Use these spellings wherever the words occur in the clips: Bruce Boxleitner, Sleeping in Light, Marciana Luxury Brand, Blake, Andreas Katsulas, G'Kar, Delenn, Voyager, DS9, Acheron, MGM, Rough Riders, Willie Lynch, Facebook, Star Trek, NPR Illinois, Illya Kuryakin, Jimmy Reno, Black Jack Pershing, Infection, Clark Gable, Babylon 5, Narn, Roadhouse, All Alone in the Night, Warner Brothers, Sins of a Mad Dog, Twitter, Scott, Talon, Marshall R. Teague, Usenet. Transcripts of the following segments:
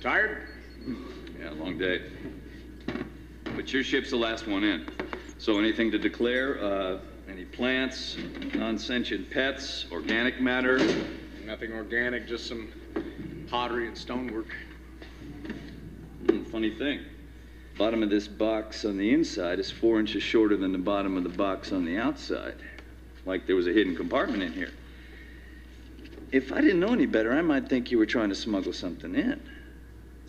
Tired? Yeah, long day. But your ship's the last one in. So anything to declare? Any plants, non-sentient pets, organic matter? Nothing organic, just some pottery and stonework. Funny thing. Bottom of this box on the inside is 4 inches shorter than the bottom of the box on the outside. Like there was a hidden compartment in here. If I didn't know any better, I might think you were trying to smuggle something in.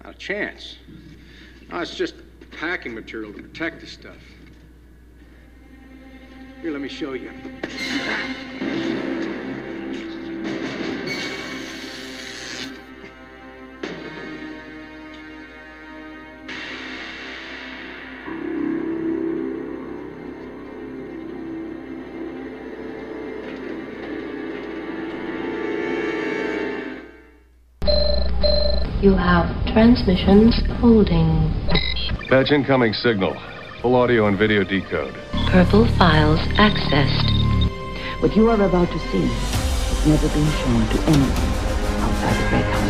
Not a chance. No, it's just packing material to protect the stuff. Here, let me show you. You have transmissions holding. Patch incoming signal. Full audio and video decode. Purple files accessed. What you are about to see has never been shown to anyone outside the Great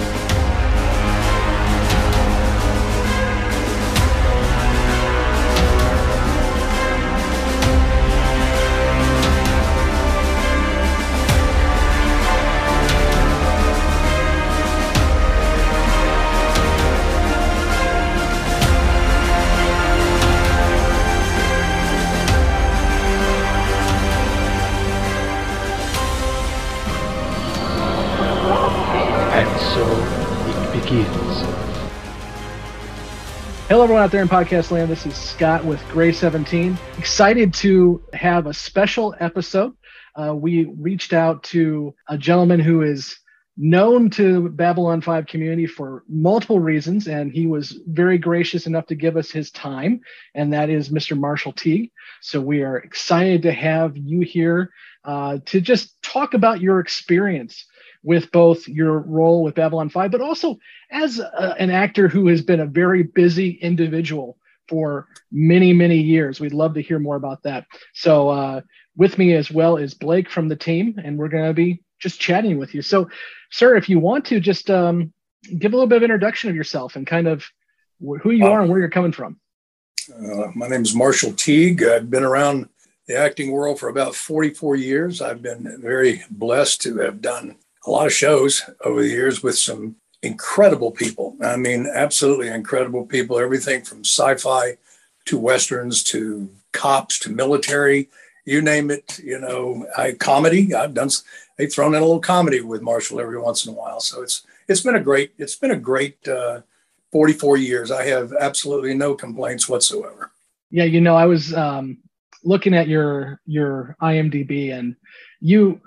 Hello, everyone out there in podcast land. This is Scott with Gray 17. Excited to have a special episode. We reached out to a gentleman who is known to Babylon 5 community for multiple reasons, and he was very gracious enough to give us his time, and that is Mr. Marshall Teague. So we are excited to have you here to just talk about your experience with both your role with Babylon 5, but also as an actor who has been a very busy individual for many, many years. We'd love to hear more about that. So with me as well is Blake from the team, and we're going to be just chatting with you. So, sir, if you want to just give a little bit of introduction of yourself and kind of who you are and where you're coming from. My name is Marshall Teague. I've been around the acting world for about 44 years. I've been very blessed to have done a lot of shows over the years with some incredible people. I mean, absolutely incredible people. Everything from sci-fi to Westerns to cops to military, you name it. You know, comedy. They've thrown in a little comedy with Marshall every once in a while. So it's been a great 44 years. I have absolutely no complaints whatsoever. Yeah, you know, I was looking at your IMDb, and you.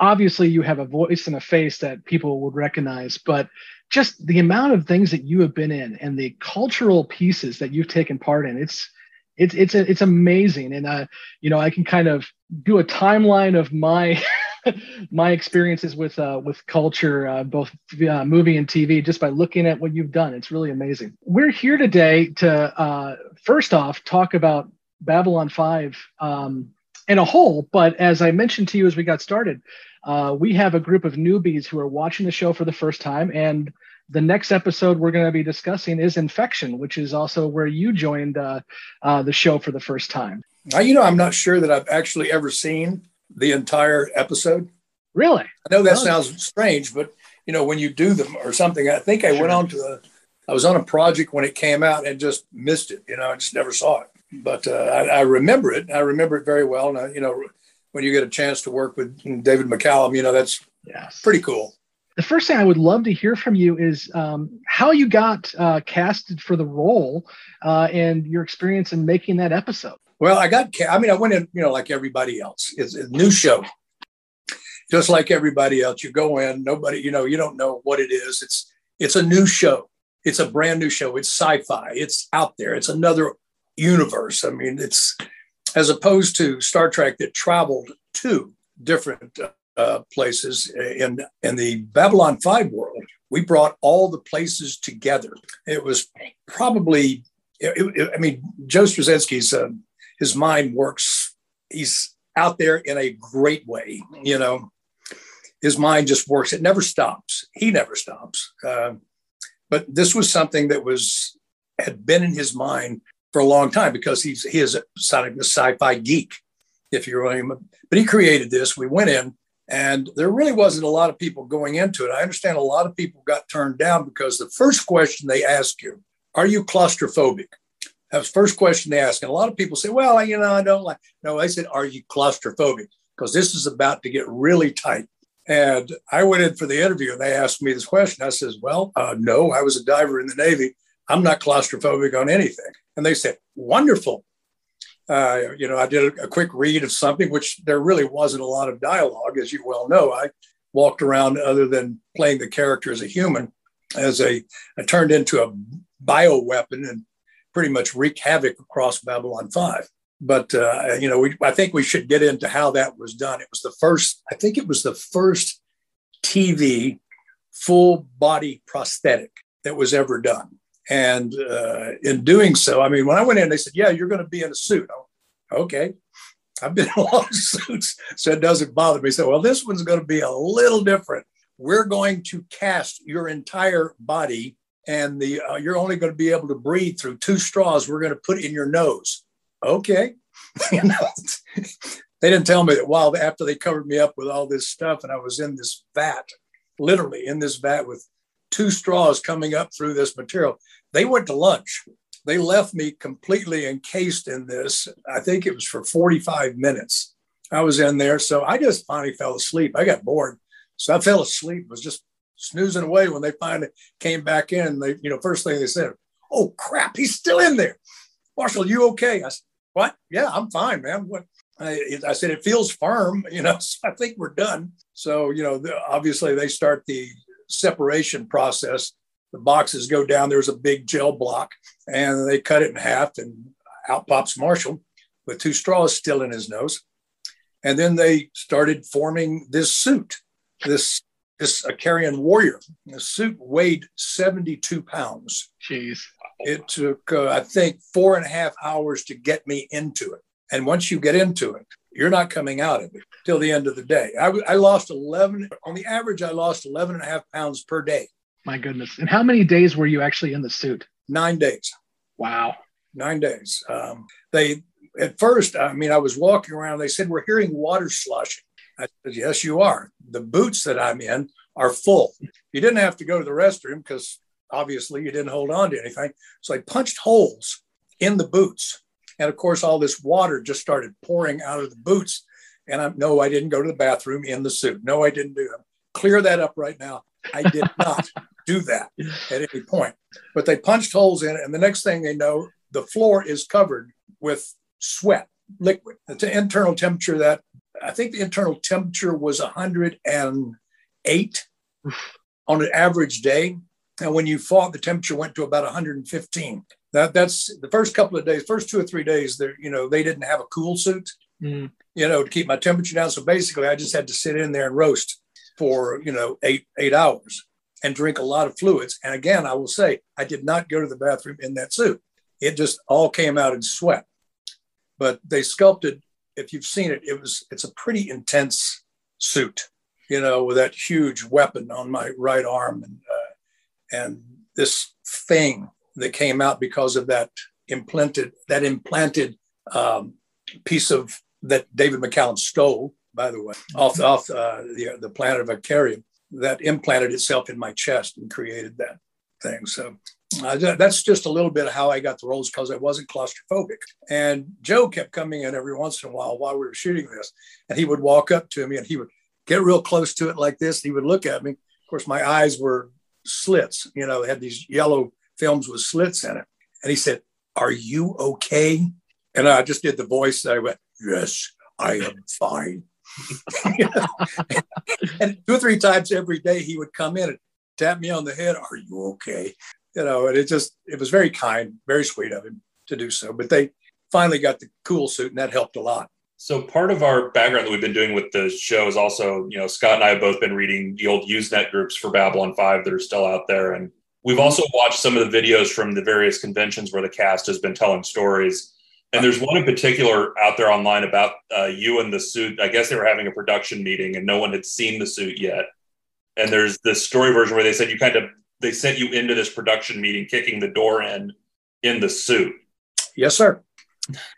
Obviously, you have a voice and a face that people would recognize, but just the amount of things that you have been in and the cultural pieces that you've taken part in, it's amazing. And, you know, I can kind of do a timeline of my my experiences with culture, both movie and TV, just by looking at what you've done. It's really amazing. We're here today to, first off, talk about Babylon 5, in a whole, but as I mentioned to you as we got started, we have a group of newbies who are watching the show for the first time, and the next episode we're going to be discussing is Infection, which is also where you joined the show for the first time. You know, I'm not sure that I've actually ever seen the entire episode. Really? I know that sounds strange, but, you know, when you do them or something, I think I went on to I was on a project when it came out and just missed it. You know, I just never saw it. But I remember it. I remember it very well. And, you know, when you get a chance to work with David McCallum, you know, that's pretty cool. The first thing I would love to hear from you is how you got casted for the role and your experience in making that episode. Well, I went in, you know, like everybody else. It's a new show. Just like everybody else, you go in, nobody, you know, you don't know what it is. It's a new show. It's a brand new show. It's sci-fi. It's out there. It's another universe. I mean, it's as opposed to Star Trek that traveled to different places. In the Babylon 5 world, we brought all the places together. It was probably, I mean, Joe Straczynski's, his mind works. He's out there in a great way. You know, his mind just works. It never stops. He never stops. But this was something that had been in his mind for a long time, because he is a sci-fi geek, if you remember. But he created this. We went in, and there really wasn't a lot of people going into it. I understand a lot of people got turned down because the first question they ask you, are you claustrophobic? That was the first question they ask. And a lot of people say, well, you know, I don't like. No, I said, are you claustrophobic? Because this is about to get really tight. And I went in for the interview, and they asked me this question. I says, well, no, I was a diver in the Navy. I'm not claustrophobic on anything. And they said, wonderful. I did a quick read of something, which there really wasn't a lot of dialogue, as you well know. I walked around, other than playing the character as a human, I turned into a bioweapon and pretty much wreak havoc across Babylon 5. But, I think we should get into how that was done. It was the first TV full body prosthetic that was ever done. And in doing so, I mean, when I went in, they said, yeah, you're going to be in a suit. Okay. I've been in a lot of suits, so it doesn't bother me. So, well, this one's going to be a little different. We're going to cast your entire body, and you're only going to be able to breathe through two straws we're going to put in your nose. Okay. They didn't tell me that while after they covered me up with all this stuff, and I was in this vat, literally in this vat with two straws coming up through this material. They went to lunch. They left me completely encased in this. I think it was for 45 minutes I was in there. So I just finally fell asleep. I got bored. So I fell asleep, was just snoozing away when they finally came back in. They, first thing they said, oh, crap, he's still in there. Marshall, you okay? I said, what? Yeah, I'm fine, man. What? I said, it feels firm, so I think we're done. So, obviously they start the separation process. The boxes go down. There's a big gel block, and they cut it in half, and out pops Marshall with two straws still in his nose. And then they started forming this suit, this Acheron warrior. The suit weighed 72 pounds. Jeez. It took, 4.5 hours to get me into it. And once you get into it, you're not coming out of it till the end of the day. I lost 11, on the average, I lost 11 and a half pounds per day. My goodness. And how many days were you actually in the suit? 9 days. Wow. 9 days. I was walking around, they said, we're hearing water sloshing. I said, yes, you are. The boots that I'm in are full. You didn't have to go to the restroom because obviously you didn't hold on to anything. So I punched holes in the boots. And of course, all this water just started pouring out of the boots. And I didn't go to the bathroom in the suit. No, I didn't do that. Clear that up right now. I did not do that at any point. But they punched holes in it. And the next thing they know, the floor is covered with sweat, liquid. The internal temperature was 108 on an average day. And when you fought, the temperature went to about 115. That's the first couple of days, first 2 or 3 days, they didn't have a cool suit, to keep my temperature down. So basically, I just had to sit in there and roast for, 8 hours and drink a lot of fluids. And again, I will say, I did not go to the bathroom in that suit. It just all came out in sweat. But they sculpted, if you've seen it, it's a pretty intense suit, with that huge weapon on my right arm and this thing that came out because of that implanted piece of that David McCallum stole, by the way, off the planet of Acheron, that implanted itself in my chest and created that thing. So that's just a little bit of how I got the roles, because I wasn't claustrophobic. And Joe kept coming in every once in a while we were shooting this, and he would walk up to me and he would get real close to it like this. He would look at me. Of course, my eyes were slits, they had these yellow films with slits in it. And he said, are you okay? And I just did the voice. I went, yes, I am fine. And 2 or 3 times every day, he would come in and tap me on the head. Are you okay? And it was very kind, very sweet of him to do so. But they finally got the cool suit, and that helped a lot. So part of our background that we've been doing with the show is also, Scott and I have both been reading the old Usenet groups for Babylon 5 that are still out there. And we've also watched some of the videos from the various conventions where the cast has been telling stories. And there's one in particular out there online about you and the suit. I guess they were having a production meeting and no one had seen the suit yet. And there's this story version where they said you kind of they sent you into this production meeting kicking the door in the suit. Yes, sir.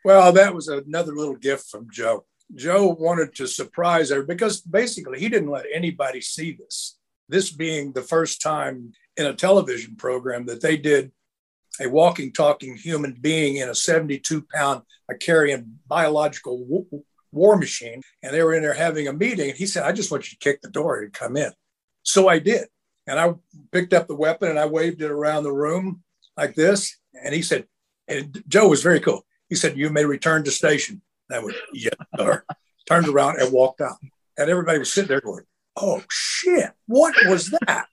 Well, that was another little gift from Joe. Joe wanted to surprise everybody because basically he didn't let anybody see this. This being the first time in a television program that they did a walking, talking human being in a 72-pound Acarian biological war machine. And they were in there having a meeting. And he said, I just want you to kick the door and come in. So I did. And I picked up the weapon and I waved it around the room like this. And he said, and Joe was very cool. He said, you may return to station. And I went, yes, sir. Turned around and walked out. And everybody was sitting there going, oh, shit, what was that?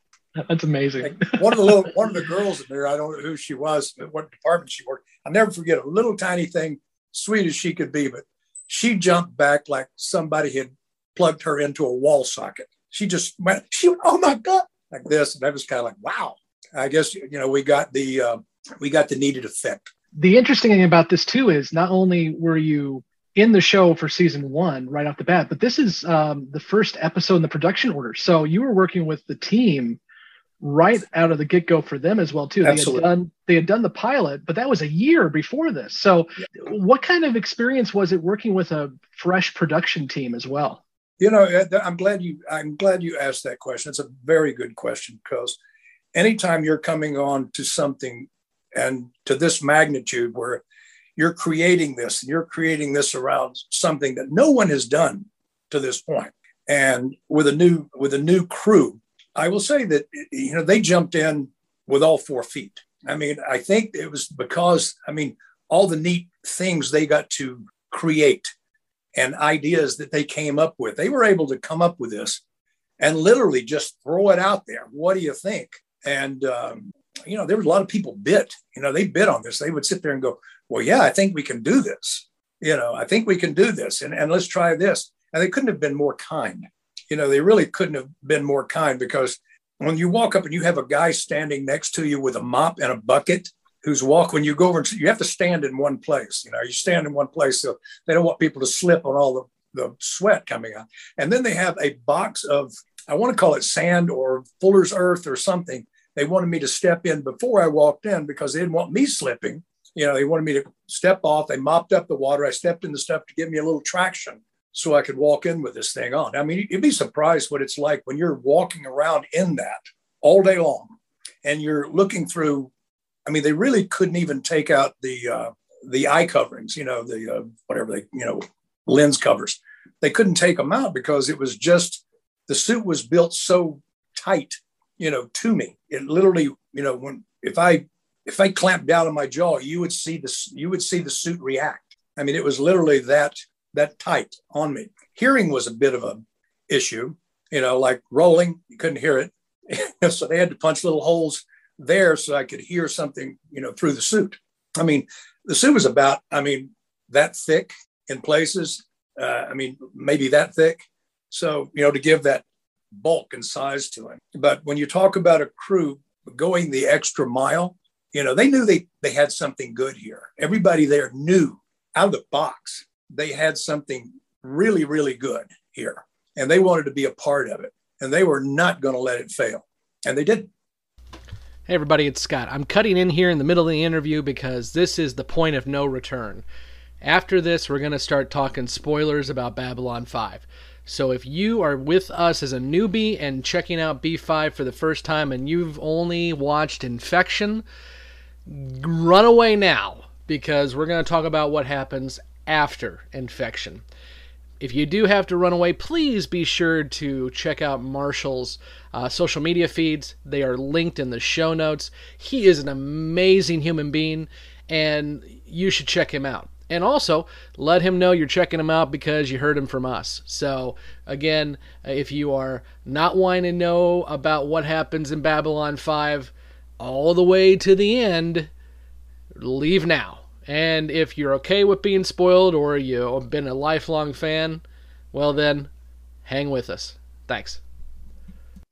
That's amazing. Like one of the girls in there, I don't know who she was, what department she worked. I'll never forget a little tiny thing, sweet as she could be, but she jumped back like somebody had plugged her into a wall socket. She just went, oh my God, like this. And I was kind of like, wow. I guess, you know, we got the needed effect. The interesting thing about this too is not only were you in the show for season 1 right off the bat, but this is the first episode in the production order. So you were working with the team right out of the get-go for them as well too. Absolutely. They had done the pilot, but that was a year before this. So what kind of experience was it working with a fresh production team as well? You know, I'm glad you asked that question. It's a very good question because anytime you're coming on to something and to this magnitude where you're creating this and you're creating this around something that no one has done to this point. And with a new crew, I will say that, you know, they jumped in with all 4 feet. I mean, I think it was because, I mean, all the neat things they got to create and ideas that they came up with, they were able to come up with this and literally just throw it out there. What do you think? And, you know, there was a lot of people they bid on this. They would sit there and go, well, yeah, I think we can do this. You know, I think we can do this. And let's try this. And they couldn't have been more kind. You know, they really couldn't have been more kind because when you walk up and you have a guy standing next to you with a mop and a bucket when you go over, and you have to stand in one place, you know, you stand in one place. So they don't want people to slip on all the sweat coming out. And then they have a box of, I want to call it sand or Fuller's Earth or something. They wanted me to step in before I walked in because they didn't want me slipping. You know, they wanted me to step off. They mopped up the water. I stepped in the stuff to give me a little traction, so I could walk in with this thing on. I mean, you'd be surprised what it's like when you're walking around in that all day long and you're looking through. I mean, they really couldn't even take out the eye coverings, you know, lens covers. They couldn't take them out because it was just, the suit was built so tight, you know, to me. It literally, you know, if I clamped down on my jaw, you would see the suit react. I mean, it was literally that tight on me. Hearing was a bit of an issue, you know, like rolling, you couldn't hear it. So they had to punch little holes there so I could hear something, you know, through the suit. I mean, the suit was that thick in places, maybe that thick. So, you know, to give that bulk and size to him. But when you talk about a crew going the extra mile, you know, they knew they had something good here. Everybody there knew out of the box they had something really, really good here, and they wanted to be a part of it, and they were not going to let it fail, and they didn't. Hey, everybody, it's Scott. I'm cutting in here in the middle of the interview because this is the point of no return. After this, we're going to start talking spoilers about Babylon 5. So if you are with us as a newbie and checking out B5 for the first time and you've only watched Infection, run away now because we're going to talk about what happens after Infection. If you do have to run away, please be sure to check out Marshall's social media feeds. They are linked in the show notes. He is an amazing human being, and you should check him out. And also, let him know you're checking him out because you heard him from us. So, again, if you are not wanting to know about what happens in Babylon 5 all the way to the end, leave now. And if you're okay with being spoiled or you've been a lifelong fan, well then, hang with us. Thanks.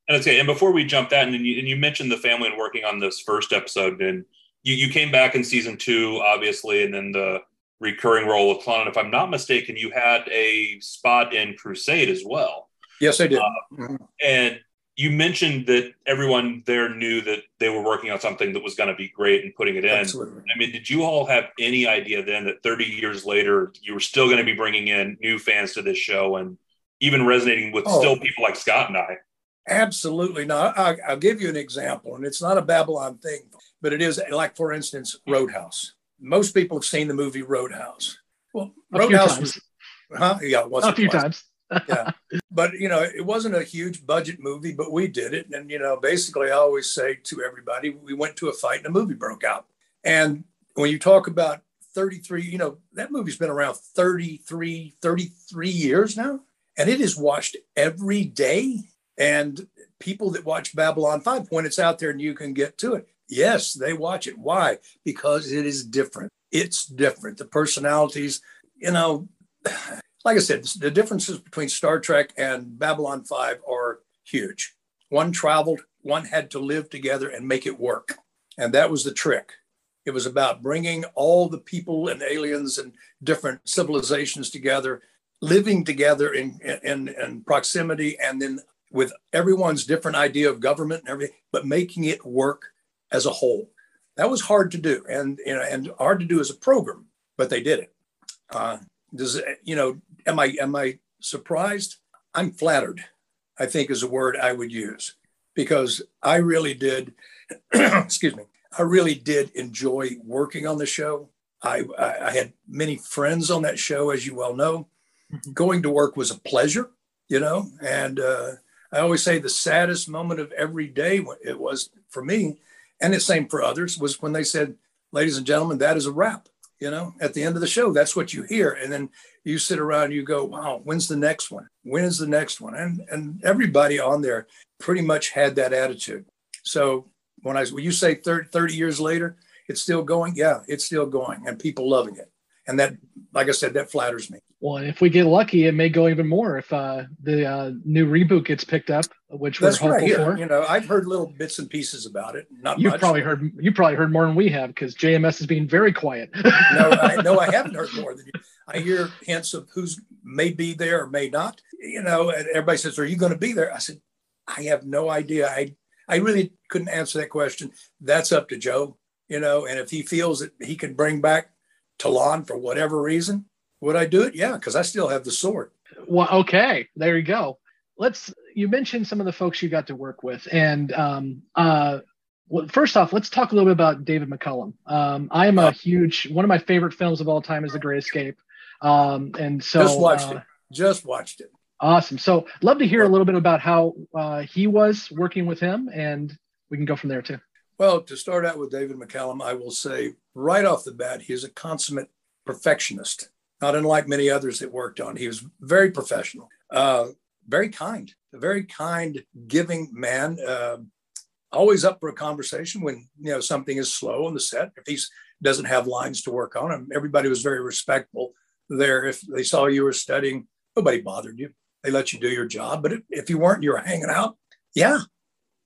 And before we jump that, and you mentioned the family and working on this first episode, and you came back in season 2, obviously, and then the recurring role of Klon. And if I'm not mistaken, you had a spot in Crusade as well. Yes, I did. Mm-hmm. And You mentioned that everyone there knew that they were working on something that was going to be great and putting it in. Absolutely. I mean, did you all have any idea then that 30 years later, you were still going to be bringing in new fans to this show and even resonating with still people like Scott and I? Absolutely. Now, I'll give you an example, and it's not a Babylon thing, but it is like, for instance, Roadhouse. Most people have seen the movie Roadhouse. Well, Roadhouse was, yeah, once a few times. Yeah, but you know, it wasn't a huge budget movie, but we did it. And you know, basically, I always say to everybody, we went to a fight and a movie broke out. And when you talk about 33, you know, that movie's been around 33 years now, and it is watched every day. And people that watch Babylon 5, when it's out there and you can get to it, yes, they watch it. Why? Because it is different. It's different. The personalities, you know. Like I said, the differences between Star Trek and Babylon 5 are huge. One traveled, one had to live together and make it work. And that was the trick. It was about bringing all the people and aliens and different civilizations together, living together in proximity, and then with everyone's different idea of government and everything, but making it work as a whole. That was hard to do, and you know, and hard to do as a program, but they did it. Am I surprised? I'm flattered, I think, is a word I would use, because I really did, excuse me, I really did enjoy working on the show. I had many friends on that show, as you well know. Mm-hmm. Going to work was a pleasure, you know, and I always say the saddest moment of every day, it was for me, and the same for others, was when they said, ladies and gentlemen, that is a wrap. You know, at the end of the show, that's what you hear. And then you sit around and you go, wow, when's the next one? When's the next one? And everybody on there pretty much had that attitude. So when you say 30 years later, it's still going. Yeah, it's still going, and people loving it. And that, like I said, that flatters me. Well, and if we get lucky, it may go even more if the new reboot gets picked up, which we're hopeful for. You know, I've heard little bits and pieces about it. You probably heard more than we have, because JMS is being very quiet. No, I haven't heard more than you. I hear hints of who's may be there or may not. You know, and everybody says, "Are you going to be there?" I said, "I have no idea. I really couldn't answer that question. That's up to Joe. You know, and if he feels that he can bring back Talon for whatever reason." Would I do it? Yeah, because I still have the sword. Well, okay, there you go. You mentioned some of the folks you got to work with, and first off, let's talk a little bit about David McCallum. I'm one of my favorite films of all time is The Great Escape, and so just watched it. Awesome. So, love to hear a little bit about how he was working with him, and we can go from there too. Well, to start out with David McCallum, I will say right off the bat, he is a consummate perfectionist. Not unlike many others that worked on. He was very professional, very kind, giving man, always up for a conversation when, you know, something is slow on the set. If he doesn't have lines to work on, everybody was very respectful there. If they saw you were studying, nobody bothered you. They let you do your job. But if you weren't, you were hanging out. Yeah.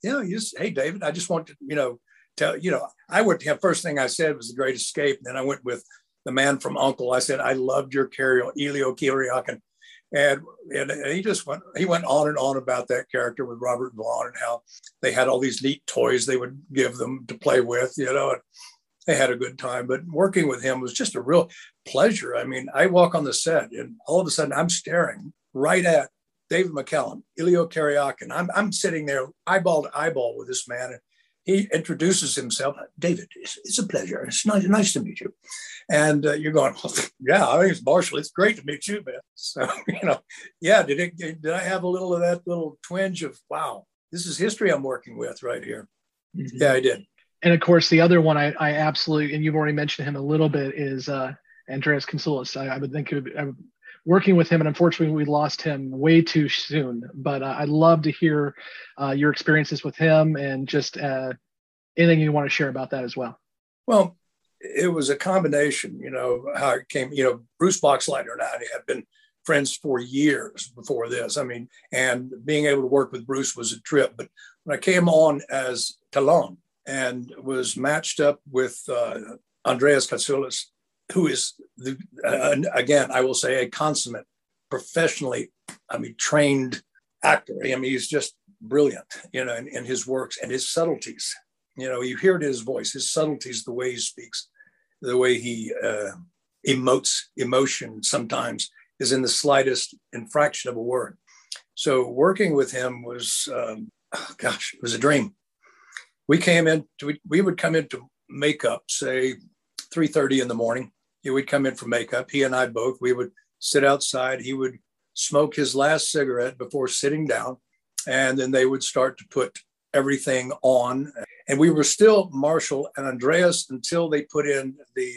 You just, hey, David, I just want to, you know, tell, you know, I went to him. First thing I said was The Great Escape. And then I went with The Man from U.N.C.L.E. I said, I loved your character, Illya Kuryakin. And he went on and on about that character with Robert Vaughn and how they had all these neat toys they would give them to play with, you know, and they had a good time. But working with him was just a real pleasure. I mean, I walk on the set and all of a sudden I'm staring right at David McCallum, Illya Kuryakin. I'm sitting there eyeball to eyeball with this man. And he introduces himself. David, it's a pleasure. It's nice to meet you. And you're going, well, yeah, I mean, it's Marshall. It's great to meet you, man. So, you know, yeah, did I have a little of that little twinge of, wow, this is history I'm working with right here. Mm-hmm. Yeah, I did. And, of course, the other one I absolutely, and you've already mentioned him a little bit, is Andreas Katsulas. I would think I'm working with him, and unfortunately we lost him way too soon. But I'd love to hear your experiences with him and just anything you want to share about that as well. Well, it was a combination, you know, how it came, you know, Bruce Boxleitner and I have been friends for years before this. I mean, and being able to work with Bruce was a trip. But when I came on as Talon and was matched up with Andreas Katsulas, who is, again, I will say a consummate, professionally, I mean, trained actor. I mean, he's just brilliant, you know, in his works and his subtleties. You know, you hear it in his voice, his subtleties, the way he speaks, the way he emotes emotion sometimes is in the slightest infraction of a word. So working with him was, it was a dream. We came in, we would come into makeup, say 3:30 in the morning. He would come in for makeup. He and I both, we would sit outside. He would smoke his last cigarette before sitting down. And then they would start to put everything on. And we were still Marshall and Andreas until they put in the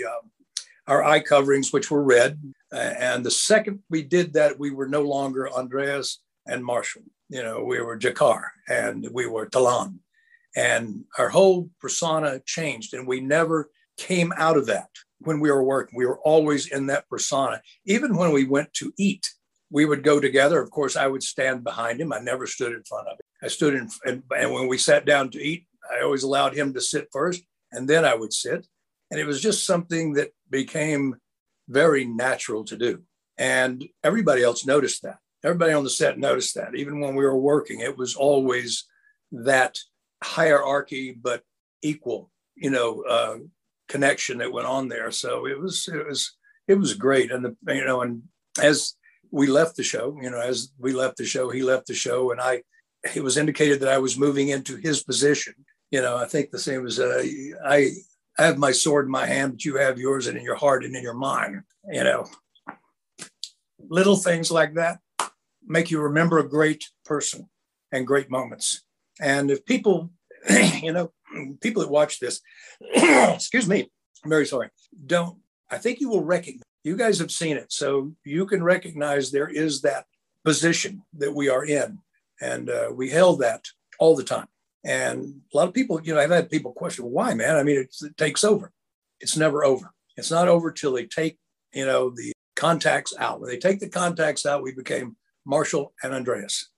our eye coverings, which were red. And the second we did that, we were no longer Andreas and Marshall. You know, we were G'Kar and we were Talon. And our whole persona changed. And we never came out of that when we were working. We were always in that persona. Even when we went to eat, we would go together. Of course, I would stand behind him. I never stood in front of him. I stood in, and when we sat down to eat, I always allowed him to sit first, and then I would sit. And it was just something that became very natural to do. And everybody else noticed that. Everybody on the set noticed that. Even when we were working, it was always that hierarchy, but equal, you know, connection that went on there. So it was great. And the, you know, and as we left the show, you know, as we left the show, he left the show, and it was indicated that I was moving into his position. You know, I think the same as I have my sword in my hand, but you have yours and in your heart and in your mind. You know, little things like that make you remember a great person and great moments. And if people, you know, people that watch this, excuse me, I'm very sorry, I think you will recognize. You guys have seen it, so you can recognize there is that position that we are in. And we held that all the time. And a lot of people, you know, I've had people question, why, man? I mean, it takes over. It's never over. It's not over till they take, you know, the contacts out. When they take the contacts out, we became Marshall and Andreas,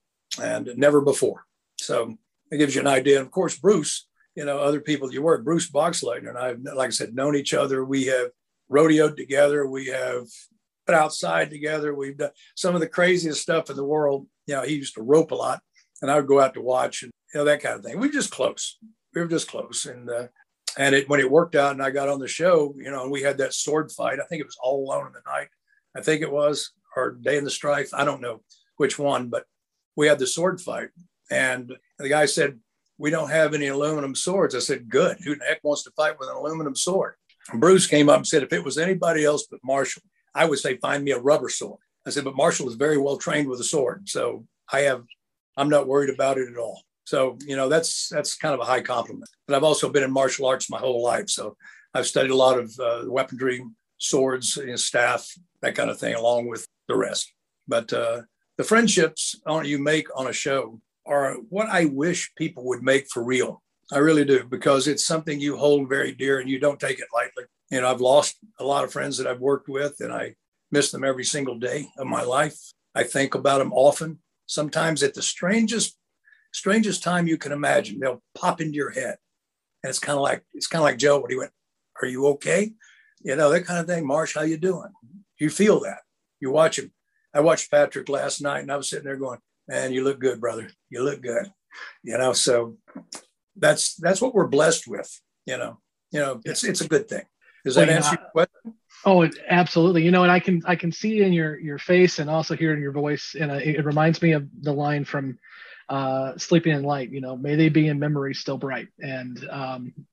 and never before. So it gives you an idea. And of course, Bruce, you know, other people you work, Bruce Boxleitner and I, like I said, known each other. We have rodeoed together. We have been outside together. We've done some of the craziest stuff in the world. You know, he used to rope a lot, and I would go out to watch, and you know, that kind of thing. We were just close. We were just close. And it, when it worked out and I got on the show, you know, and we had that sword fight, I think it was All Alone in the Night, I think it was, or Day in the Strife. I don't know which one, but we had the sword fight. And the guy said, we don't have any aluminum swords. I said, good. Who the heck wants to fight with an aluminum sword? And Bruce came up and said, if it was anybody else but Marshall, I would say, find me a rubber sword. I said, but Marshall is very well trained with a sword. So I'm not worried about it at all. So, you know, that's kind of a high compliment. But I've also been in martial arts my whole life. So I've studied a lot of weaponry, swords, and staff, that kind of thing, along with the rest. But the friendships you make on a show are what I wish people would make for real. I really do, because it's something you hold very dear and you don't take it lightly. You know, I've lost a lot of friends that I've worked with, and I miss them every single day of my life. I think about them often, sometimes at the strangest time you can imagine. They'll pop into your head. And it's kind of like Joe when he went, are you okay? You know, that kind of thing. Marsh, how you doing? You feel that. You watch him. I watched Patrick last night, and I was sitting there going, man, you look good, brother. You look good. You know, so that's what we're blessed with. You know, it's a good thing. Does that answer your question? Oh, absolutely. You know, and I can see in your face and also hear in your voice. And it reminds me of the line from Sleeping in Light, you know, may they be in memory still bright. And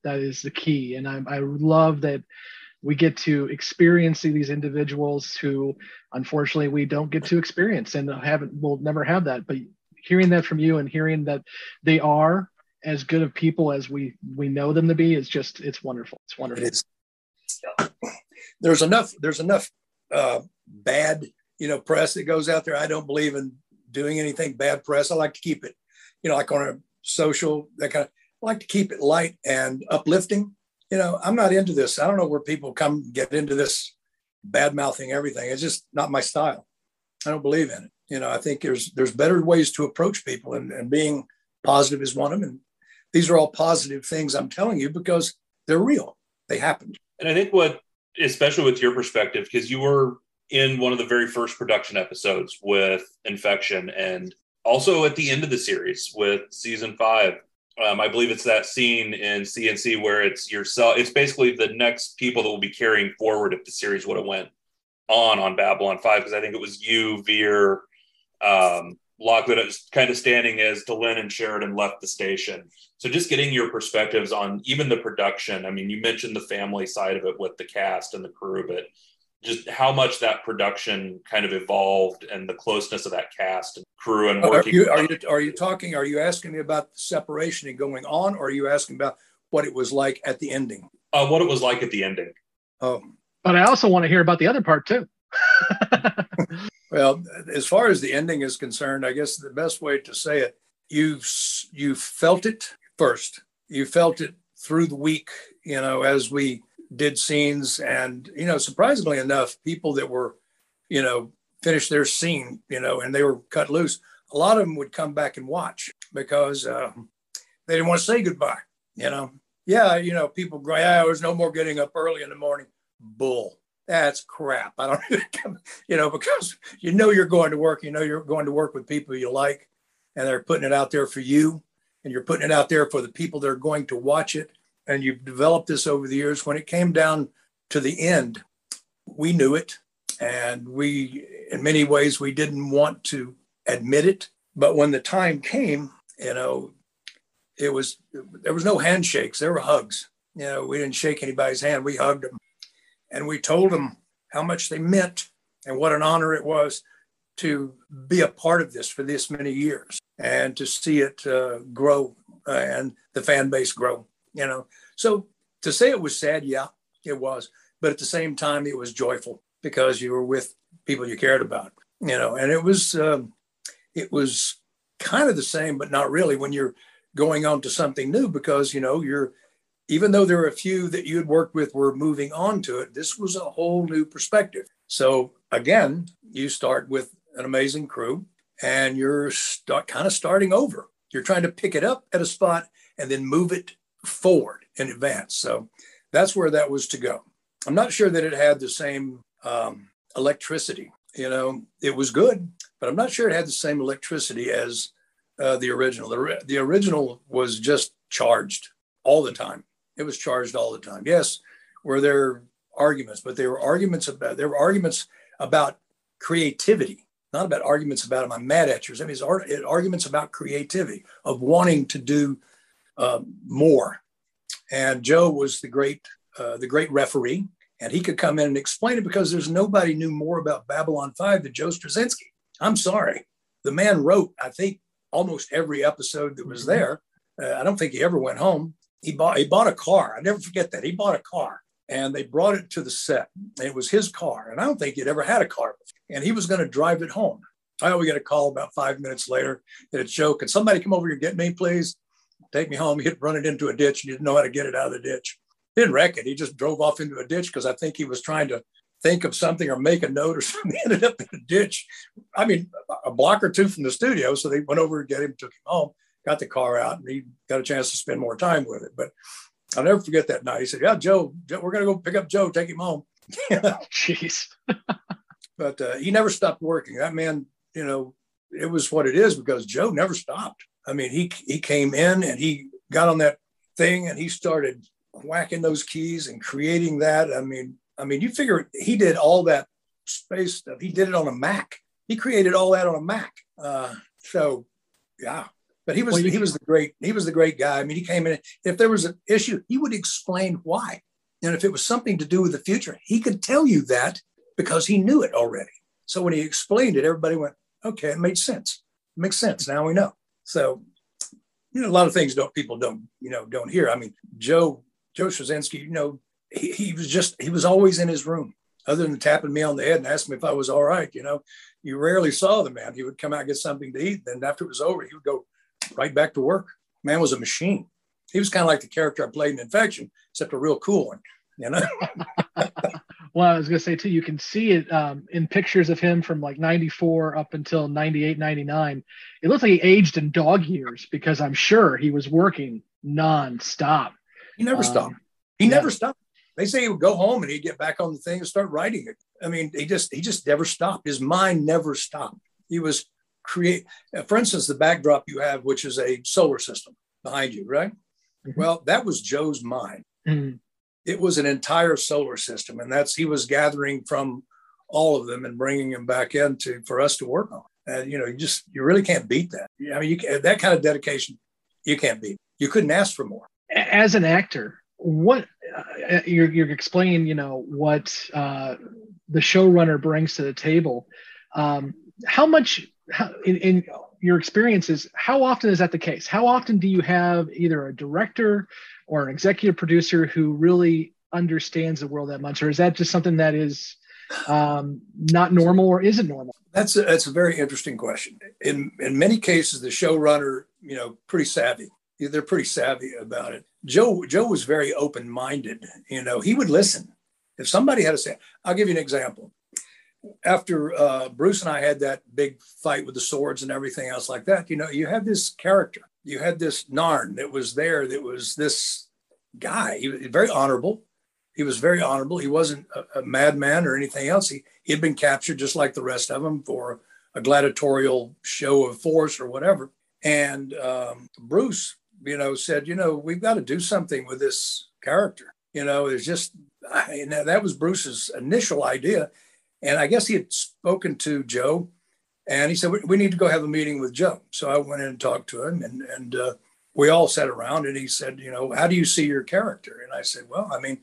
that is the key. And I love that we get to experience these individuals who, unfortunately, we don't get to experience and we'll never have that. But hearing that from you and hearing that they are as good of people as we know them to be is just, it's wonderful. It's wonderful. It is. There's enough bad, you know, press that goes out there. I don't believe in doing anything bad press. I like to keep it, you know, like on a social, that kind of, I like to keep it light and uplifting. You know, I'm not into this. I don't know where people come get into this bad mouthing everything. It's just not my style. I don't believe in it. You know, I think there's better ways to approach people, and being positive is one of them. And these are all positive things I'm telling you because they're real. They happened. And I think especially with your perspective, because you were in one of the very first production episodes with Infection, and Also at the end of the series with season 5, I believe it's that scene in CNC where it's yourself. It's basically the next people that will be carrying forward if the series would have went on Babylon 5, because I think it was you, Veer, Lockwood, kind of standing as Delenn and Sheridan left the station. So just getting your perspectives on even the production. I mean, you mentioned the family side of it with the cast and the crew, but just how much that production kind of evolved and the closeness of that cast and crew and working. Are you asking me about the separation and going on, or are you asking about what it was like at the ending? What it was like at the ending. Oh, but I also want to hear about the other part too. Well, as far as the ending is concerned, I guess the best way to say it, you felt it first. You felt it through the week, you know, as we did scenes. And, you know, surprisingly enough, people that were, you know, finished their scene, you know, and they were cut loose, a lot of them would come back and watch because they didn't want to say goodbye, you know. Yeah, you know, people go, yeah, there's no more getting up early in the morning. Bull. That's crap. I don't, you know, because you know you're going to work, you know you're going to work with people you like, and they're putting it out there for you, and you're putting it out there for the people that are going to watch it. And you've developed this over the years. When it came down to the end, we knew it. And we, in many ways, we didn't want to admit it. But when the time came, you know, it was, there was no handshakes. There were hugs. You know, we didn't shake anybody's hand. We hugged them. And we told them how much they meant and what an honor it was to be a part of this for this many years and to see it grow and the fan base grow, you know. So to say it was sad, yeah, it was. But at the same time, it was joyful because you were with people you cared about, you know. And it was kind of the same, but not really when you're going on to something new because, you know, you're, even though there were a few that you had worked with were moving on to it, this was a whole new perspective. So again, you start with an amazing crew and you're starting over. You're trying to pick it up at a spot and then move it forward in advance. So that's where that was to go. I'm not sure that it had the same electricity. You know, it was good, but I'm not sure it had the same electricity as the original. The original was just charged all the time. It was charged all the time. Yes, were there arguments, but there were arguments about creativity, not about arguments about am I mad at you? I mean, it's arguments about creativity, of wanting to do more. And Joe was the great referee, and he could come in and explain it because there's nobody knew more about Babylon 5 than Joe Straczynski. I'm sorry, the man wrote, I think, almost every episode that was there. I don't think he ever went home. He bought a car. I never forget that. He bought a car and they brought it to the set. It was his car. And I don't think he'd ever had a car before. And he was going to drive it home. I always get a call about 5 minutes later that it's Joe. Can somebody come over here and get me, please? Take me home. He'd run it into a ditch and he didn't know how to get it out of the ditch. He didn't wreck it. He just drove off into a ditch because I think he was trying to think of something or make a note or something. He ended up in a ditch. I mean, a block or two from the studio. So they went over to get him, took him home. Got the car out and he got a chance to spend more time with it. But I'll never forget that night. He said, yeah, Joe, we're going to go pick up Joe, take him home. Jeez. But he never stopped working. That man, you know, it was what it is because Joe never stopped. I mean, he came in and he got on that thing and he started whacking those keys and creating that. I mean, you figure he did all that space stuff. He did it on a Mac. He created all that on a Mac. So, yeah. But he was the great guy. I mean, he came in. If there was an issue, he would explain why. And if it was something to do with the future, he could tell you that because he knew it already. So when he explained it, everybody went, okay, it made sense. It makes sense. Now we know. So, you know, a lot of things people don't hear. I mean, Joe Straczynski, you know, he was always in his room, other than tapping me on the head and asking me if I was all right. You know, you rarely saw the man. He would come out and get something to eat. Then after it was over, he would go right back to work. Man was a machine. He was kind of like the character I played in Infection, except a real cool one, you know? Well, I was going to say, too, you can see it in pictures of him from like 94 up until 98, 99. It looks like he aged in dog years because I'm sure he was working nonstop. He never stopped. They say he would go home and he'd get back on the thing and start writing it. I mean, he just never stopped. His mind never stopped. He was create, for instance, the backdrop you have, which is a solar system behind you, right? Mm-hmm. Well, that was Joe's mind. Mm-hmm. It was an entire solar system, and that's, he was gathering from all of them and bringing them back in to, for us to work on. And, you know, you really can't beat that. I mean, that kind of dedication, you can't beat. You couldn't ask for more. As an actor, what you're explaining, you know, what the showrunner brings to the table. How much in your experiences, how often is that the case? How often do you have either a director or an executive producer who really understands the world that much? Or is that just something that is not normal, or is it normal? That's a very interesting question. In many cases, the showrunner, you know, pretty savvy. They're pretty savvy about it. Joe was very open-minded. You know, he would listen. If somebody had to say, I'll give you an example. After Bruce and I had that big fight with the swords and everything else like that, you know, you had this character. You had this Narn that was there, that was this guy. He was very honorable. He was very honorable. He wasn't a madman or anything else. He had been captured just like the rest of them for a gladiatorial show of force or whatever. And Bruce, you know, said, you know, we've got to do something with this character. You know, it's just, that was Bruce's initial idea. And I guess he had spoken to Joe. And he said, we need to go have a meeting with Joe. So I went in and talked to him, and we all sat around, and he said, you know, how do you see your character? And I said, well, I mean,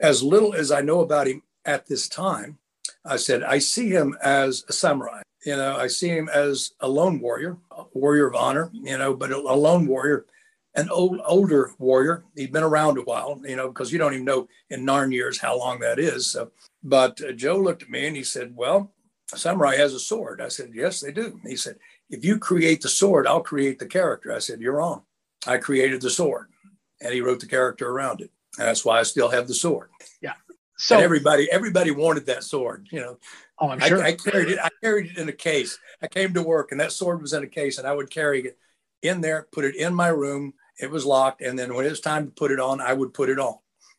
as little as I know about him at this time, I said, I see him as a samurai. You know, I see him as a lone warrior, a warrior of honor, you know, but a lone warrior, an older warrior. He'd been around a while, you know, because you don't even know in Narn years how long that is. So. But Joe looked at me and he said, well, a samurai has a sword. I said, yes, they do. He said, if you create the sword, I'll create the character. I said, you're wrong. I created the sword, and he wrote the character around it. And that's why I still have the sword. Yeah. So and everybody wanted that sword. You know, oh, I'm sure. I carried it. I carried it in a case. I came to work, and that sword was in a case, and I would carry it in there, put it in my room. It was locked, and then when it was time to put it on, I would put it on.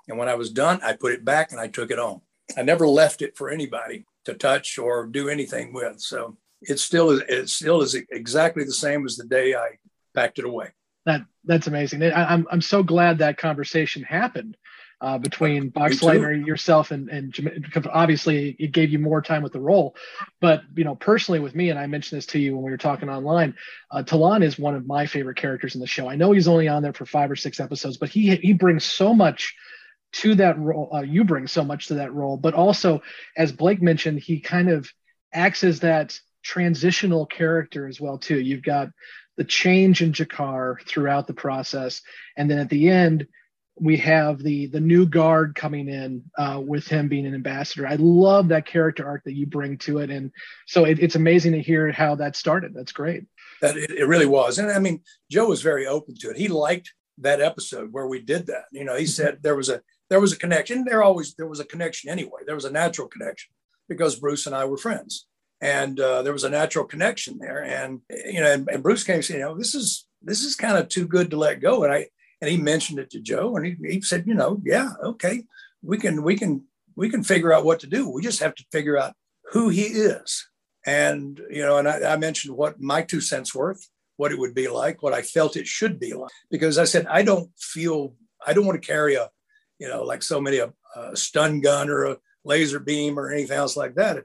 And when I was done, I put it back, and I took it on. I never left it for anybody to touch or do anything with. So it still is exactly the same as the day I packed it away. That's amazing. I'm so glad that conversation happened between Boxleitner, yourself, and because obviously it gave you more time with the role. But, you know, personally with me, and I mentioned this to you when we were talking online, Talon is one of my favorite characters in the show. I know he's only on there for 5 or 6 episodes, but he brings so much to that role. You bring so much to that role, but also, as Blake mentioned, he kind of acts as that transitional character as well too. You've got the change in G'Kar throughout the process, and then at the end we have the new guard coming in with him being an ambassador. I love that character arc that you bring to it, and so it's amazing to hear how that started. That's great. That it really was, and I mean, Joe was very open to it. He liked that episode where we did that. You know, he said there was a connection. There was a connection anyway. There was a natural connection because Bruce and I were friends, and there was a natural connection there. And you know, and Bruce came and said, you know, this is kind of too good to let go. And he mentioned it to Joe, and he said, you know, yeah, okay, we can figure out what to do. We just have to figure out who he is. And you know, and I mentioned what my 2 cents worth, what it would be like, what I felt it should be like, because I said I don't want to carry a, you know, like so many, a stun gun or a laser beam or anything else like that.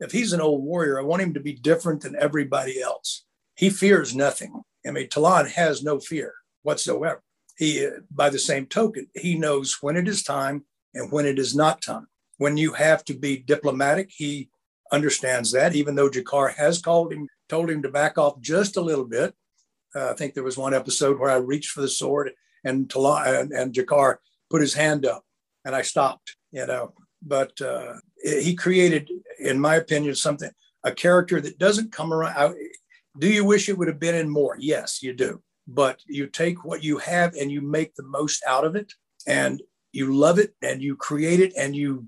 If he's an old warrior, I want him to be different than everybody else. He fears nothing. I mean, Talon has no fear whatsoever. He, by the same token, he knows when it is time and when it is not time. When you have to be diplomatic, he understands that, even though G'Kar has told him to back off just a little bit. I think there was one episode where I reached for the sword and Talon and G'Kar put his hand up, and I stopped, you know, but he created, in my opinion, a character that doesn't come around. Do you wish it would have been in more? Yes, you do. But you take what you have and you make the most out of it, and you love it, and you create it, and you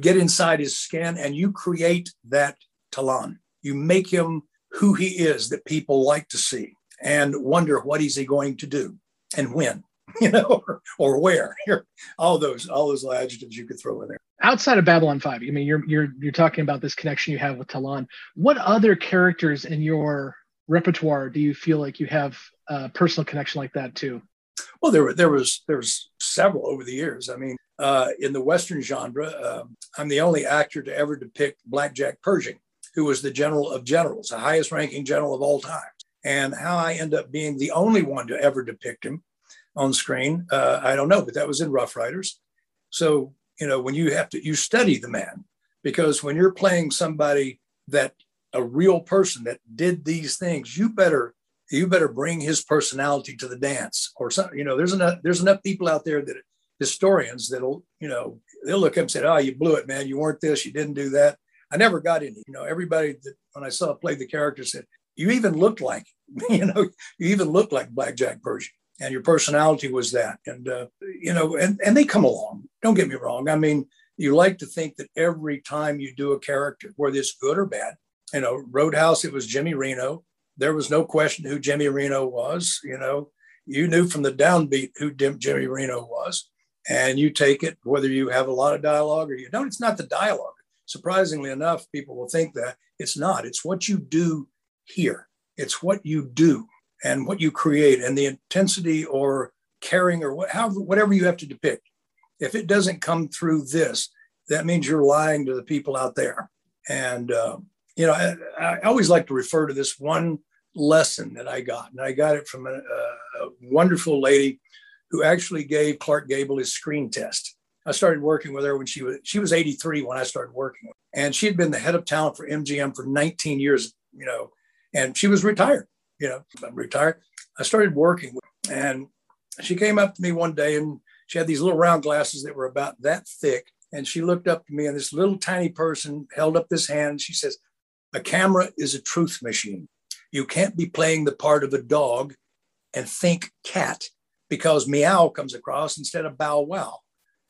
get inside his skin, and you create that Talon. You make him who he is that people like to see and wonder what is he going to do and when. You know, or where. All those adjectives you could throw in there. Outside of Babylon 5, I mean, you're talking about this connection you have with Talon. What other characters in your repertoire do you feel like you have a personal connection like that to? Well, there was several over the years. I mean, in the Western genre, I'm the only actor to ever depict Black Jack Pershing, who was the general of generals, the highest ranking general of all time. And how I end up being the only one to ever depict him on screen, I don't know, but that was in Rough Riders. So, you know, when you have to, you study the man, because when you're playing somebody that, a real person that did these things, you better bring his personality to the dance or something. You know, there's enough people out there that historians that'll, you know, they'll look up and say, oh, you blew it, man. You weren't this, you didn't do that. I never got any, you know, everybody that when I saw play the character said, you even looked like, you know, you even looked like Black Jack Pershing, and your personality was that. And, you know, and they come along. Don't get me wrong. I mean, you like to think that every time you do a character, whether it's good or bad, you know, Roadhouse, it was Jimmy Reno. There was no question who Jimmy Reno was. You know, you knew from the downbeat who Jimmy Reno was, and you take it whether you have a lot of dialogue or you don't. It's not the dialogue. Surprisingly enough, people will think that it's not. It's what you do here. It's what you do and what you create and the intensity or caring or whatever you have to depict. If it doesn't come through this, that means you're lying to the people out there. And, you know, I always like to refer to this one lesson that I got. And I got it from a wonderful lady who actually gave Clark Gable his screen test. I started working with her when she was 83 when I started working. And she had been the head of talent for MGM for 19 years, you know, and she was retired, you know, I'm retired. I started working with her, and she came up to me one day, and she had these little round glasses that were about that thick. And she looked up to me, and this little tiny person held up this hand. She says, a camera is a truth machine. You can't be playing the part of a dog and think cat, because meow comes across instead of bow wow.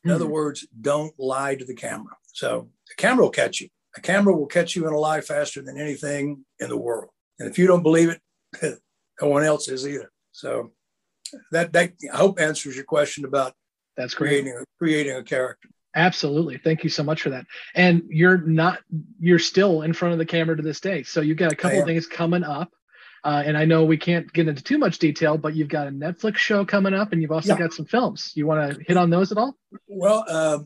In other words, don't lie to the camera. So the camera will catch you. A camera will catch you in a lie faster than anything in the world. And if you don't believe it, no one else is either. So that I hope answers your question about that's creating a character. Absolutely. Thank you so much for that. And you're still in front of the camera to this day. So you've got a couple of things coming up. And I know we can't get into too much detail, but you've got a Netflix show coming up, and you've also got some films. You want to hit on those at all? Well,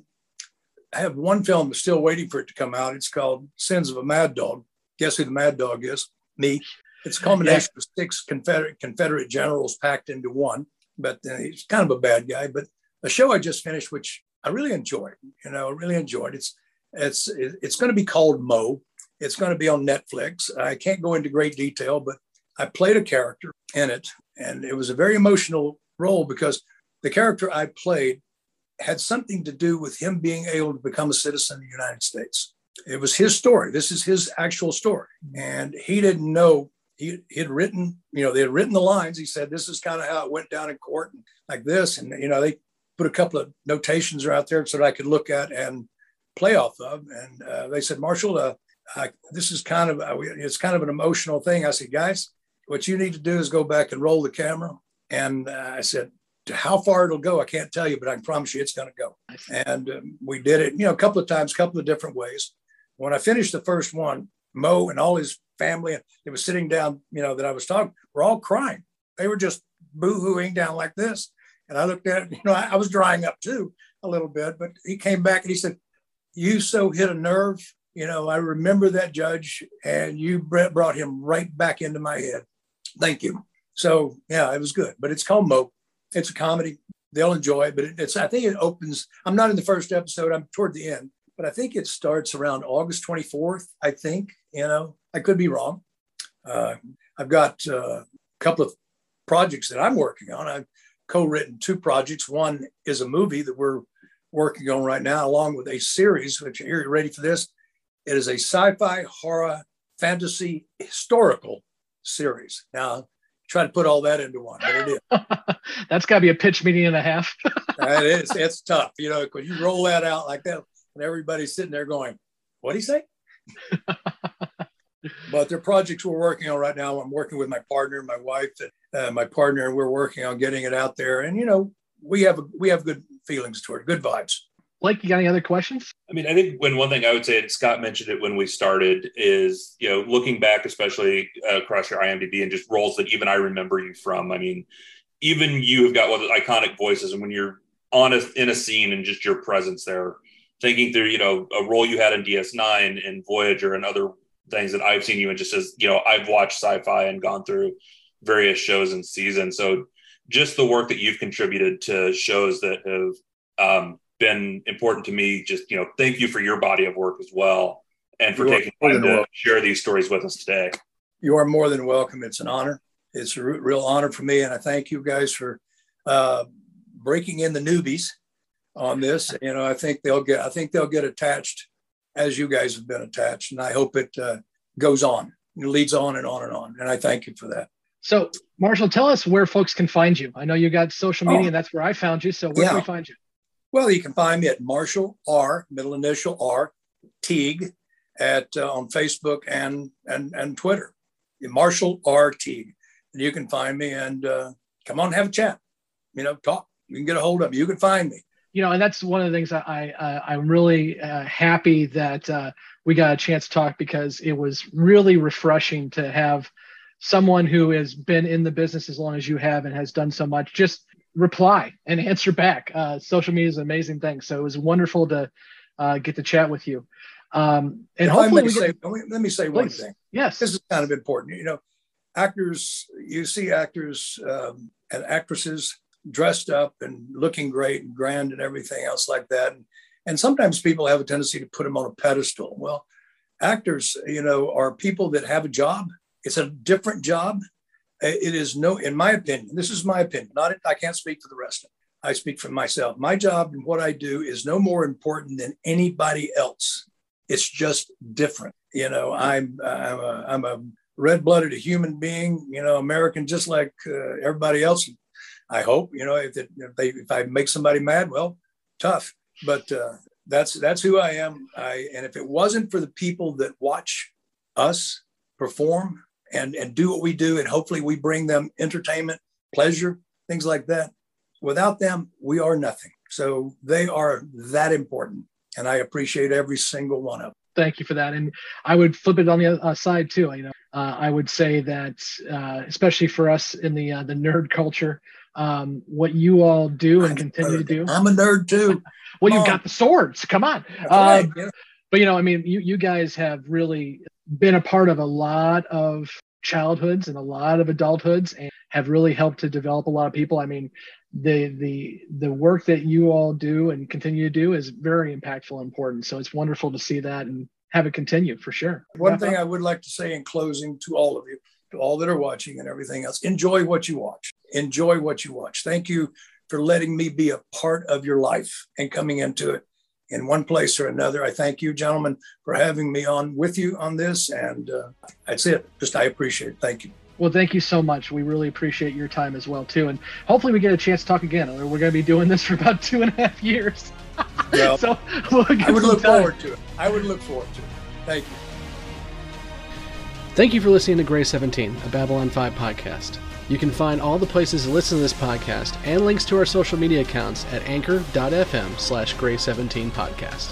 I have one film that's still waiting for it to come out. It's called Sins of a Mad Dog. Guess who the Mad Dog is? Me. It's a combination of six Confederate generals packed into one, but he's kind of a bad guy. But a show I just finished, which I really enjoyed. You know, I really enjoyed. It's going to be called Mo. It's going to be on Netflix. I can't go into great detail, but I played a character in it, and it was a very emotional role because the character I played had something to do with him being able to become a citizen of the United States. It was his story. This is his actual story. And he didn't know. He had written, you know, they had written the lines. He said, this is kind of how it went down in court and like this. And, you know, they put a couple of notations out there so that I could look at and play off of. And they said, Marshall, this is kind of, it's kind of an emotional thing. I said, guys, what you need to do is go back and roll the camera. And I said, how far it'll go, I can't tell you, but I can promise you it's going to go. And we did it, you know, a couple of times, a couple of different ways. When I finished the first one, Mo and all his family that was sitting down, you know, that I was talking, were all crying. They were just boo-hooing down like this. And I looked at it, you know, I was drying up too a little bit, but he came back and he said, you so hit a nerve. You know, I remember that judge, and you brought him right back into my head. Thank you. So, yeah, it was good. But it's called Mo. It's a comedy. They'll enjoy it. But I think it opens. I'm not in the first episode. I'm toward the end. But I think it starts around August 24th, I think. You know, I could be wrong. I've got a couple of projects that I'm working on. I've co-written two projects. One is a movie that we're working on right now, along with a series, which are you ready for this? It is a sci-fi, horror, fantasy, historical series. Now, try to put all that into one, but it is. That's got to be a pitch meeting and a half. That is. It's tough, you know, because you roll that out like that, and everybody's sitting there going, what'd he say? But they're projects we're working on right now. I'm working with my partner, my wife, and we're working on getting it out there. And, you know, we have good feelings toward it, good vibes. Blake, you got any other questions? I mean, I think one thing I would say, and Scott mentioned it when we started, is, you know, looking back, especially across your IMDb and just roles that even I remember you from. I mean, even you have got one of the iconic voices, and when you're in a scene and just your presence there, thinking through, you know, a role you had in DS9 and Voyager and other things that I've seen you in, just as, you know, I've watched sci-fi and gone through various shows and seasons. So just the work that you've contributed to shows that have been important to me, just, you know, thank you for your body of work as well. And for taking time to share these stories with us today. You are more than welcome. It's an honor. It's a real honor for me. And I thank you guys for breaking in the newbies on this. You know, I think they'll get attached as you guys have been attached. And I hope it goes on, it leads on and on and on. And I thank you for that. So Marshall, tell us where folks can find you. I know you got social media and that's where I found you. So where can we find you? Well, you can find me at Marshall R, middle initial R, Teague, at on Facebook and Twitter, Marshall R Teague, and you can find me and come on, have a chat, you know, talk. You can get a hold of me. You can find me. You know, and that's one of the things I'm really happy that we got a chance to talk, because it was really refreshing to have someone who has been in the business as long as you have and has done so much just reply and answer back. Social media is an amazing thing. So it was wonderful to get to chat with you. And hopefully let me say one thing. Yes. This is kind of important. You know, actors, you see actors and actresses dressed up and looking great and grand and everything else like that. And sometimes people have a tendency to put them on a pedestal. Well, actors, you know, are people that have a job. It's a different job. It is no, in my opinion, this is my opinion, not, I can't speak for the rest of it. I speak for myself. My job and what I do is no more important than anybody else. It's just different. You know, I'm a red-blooded human being, you know, American, just like everybody else. I hope, you know, if I make somebody mad, well, tough, but that's who I am. And if it wasn't for the people that watch us perform, and do what we do, and hopefully we bring them entertainment, pleasure, things like that. Without them, we are nothing. So they are that important. And I appreciate every single one of them. Thank you for that. And I would flip it on the other side too. You know, I would say that, especially for us in the nerd culture, what you all do and continue to do. I'm a nerd too. Well, you've got the swords. Come on. Right, yeah. But, you know, I mean, you guys have really been a part of a lot of childhoods and a lot of adulthoods, and have really helped to develop a lot of people. I mean, the work that you all do and continue to do is very impactful and important. So it's wonderful to see that and have it continue for sure. One thing I would like to say in closing to all of you, to all that are watching and everything else, enjoy what you watch. Enjoy what you watch. Thank you for letting me be a part of your life and coming into it in one place or another. I thank you, gentlemen, for having me on with you on this. And that's it. Just I appreciate it. Thank you. Well, thank you so much. We really appreciate your time as well, too. And hopefully we get a chance to talk again. We're going to be doing this for about 2.5 years. Well, so I would look forward to it. I would look forward to it. Thank you. Thank you for listening to Gray 17, a Babylon 5 podcast. You can find all the places to listen to this podcast and links to our social media accounts at anchor.fm/Gray17podcast.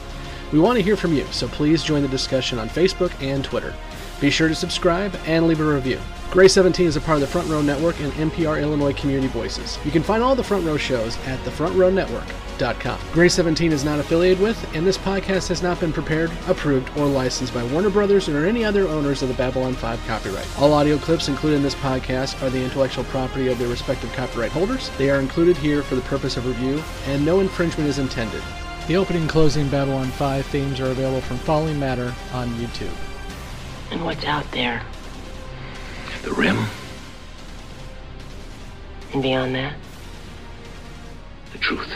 We want to hear from you, so please join the discussion on Facebook and Twitter. Be sure to subscribe and leave a review. Gray 17 is a part of the Front Row Network and NPR Illinois Community Voices. You can find all the Front Row shows at thefrontrownetwork.com. Gray 17 is not affiliated with, and this podcast has not been prepared, approved, or licensed by Warner Brothers or any other owners of the Babylon 5 copyright. All audio clips included in this podcast are the intellectual property of their respective copyright holders. They are included here for the purpose of review, and no infringement is intended. The opening and closing Babylon 5 themes are available from Falling Matter on YouTube. And what's out there? The Rim. And beyond that? The truth.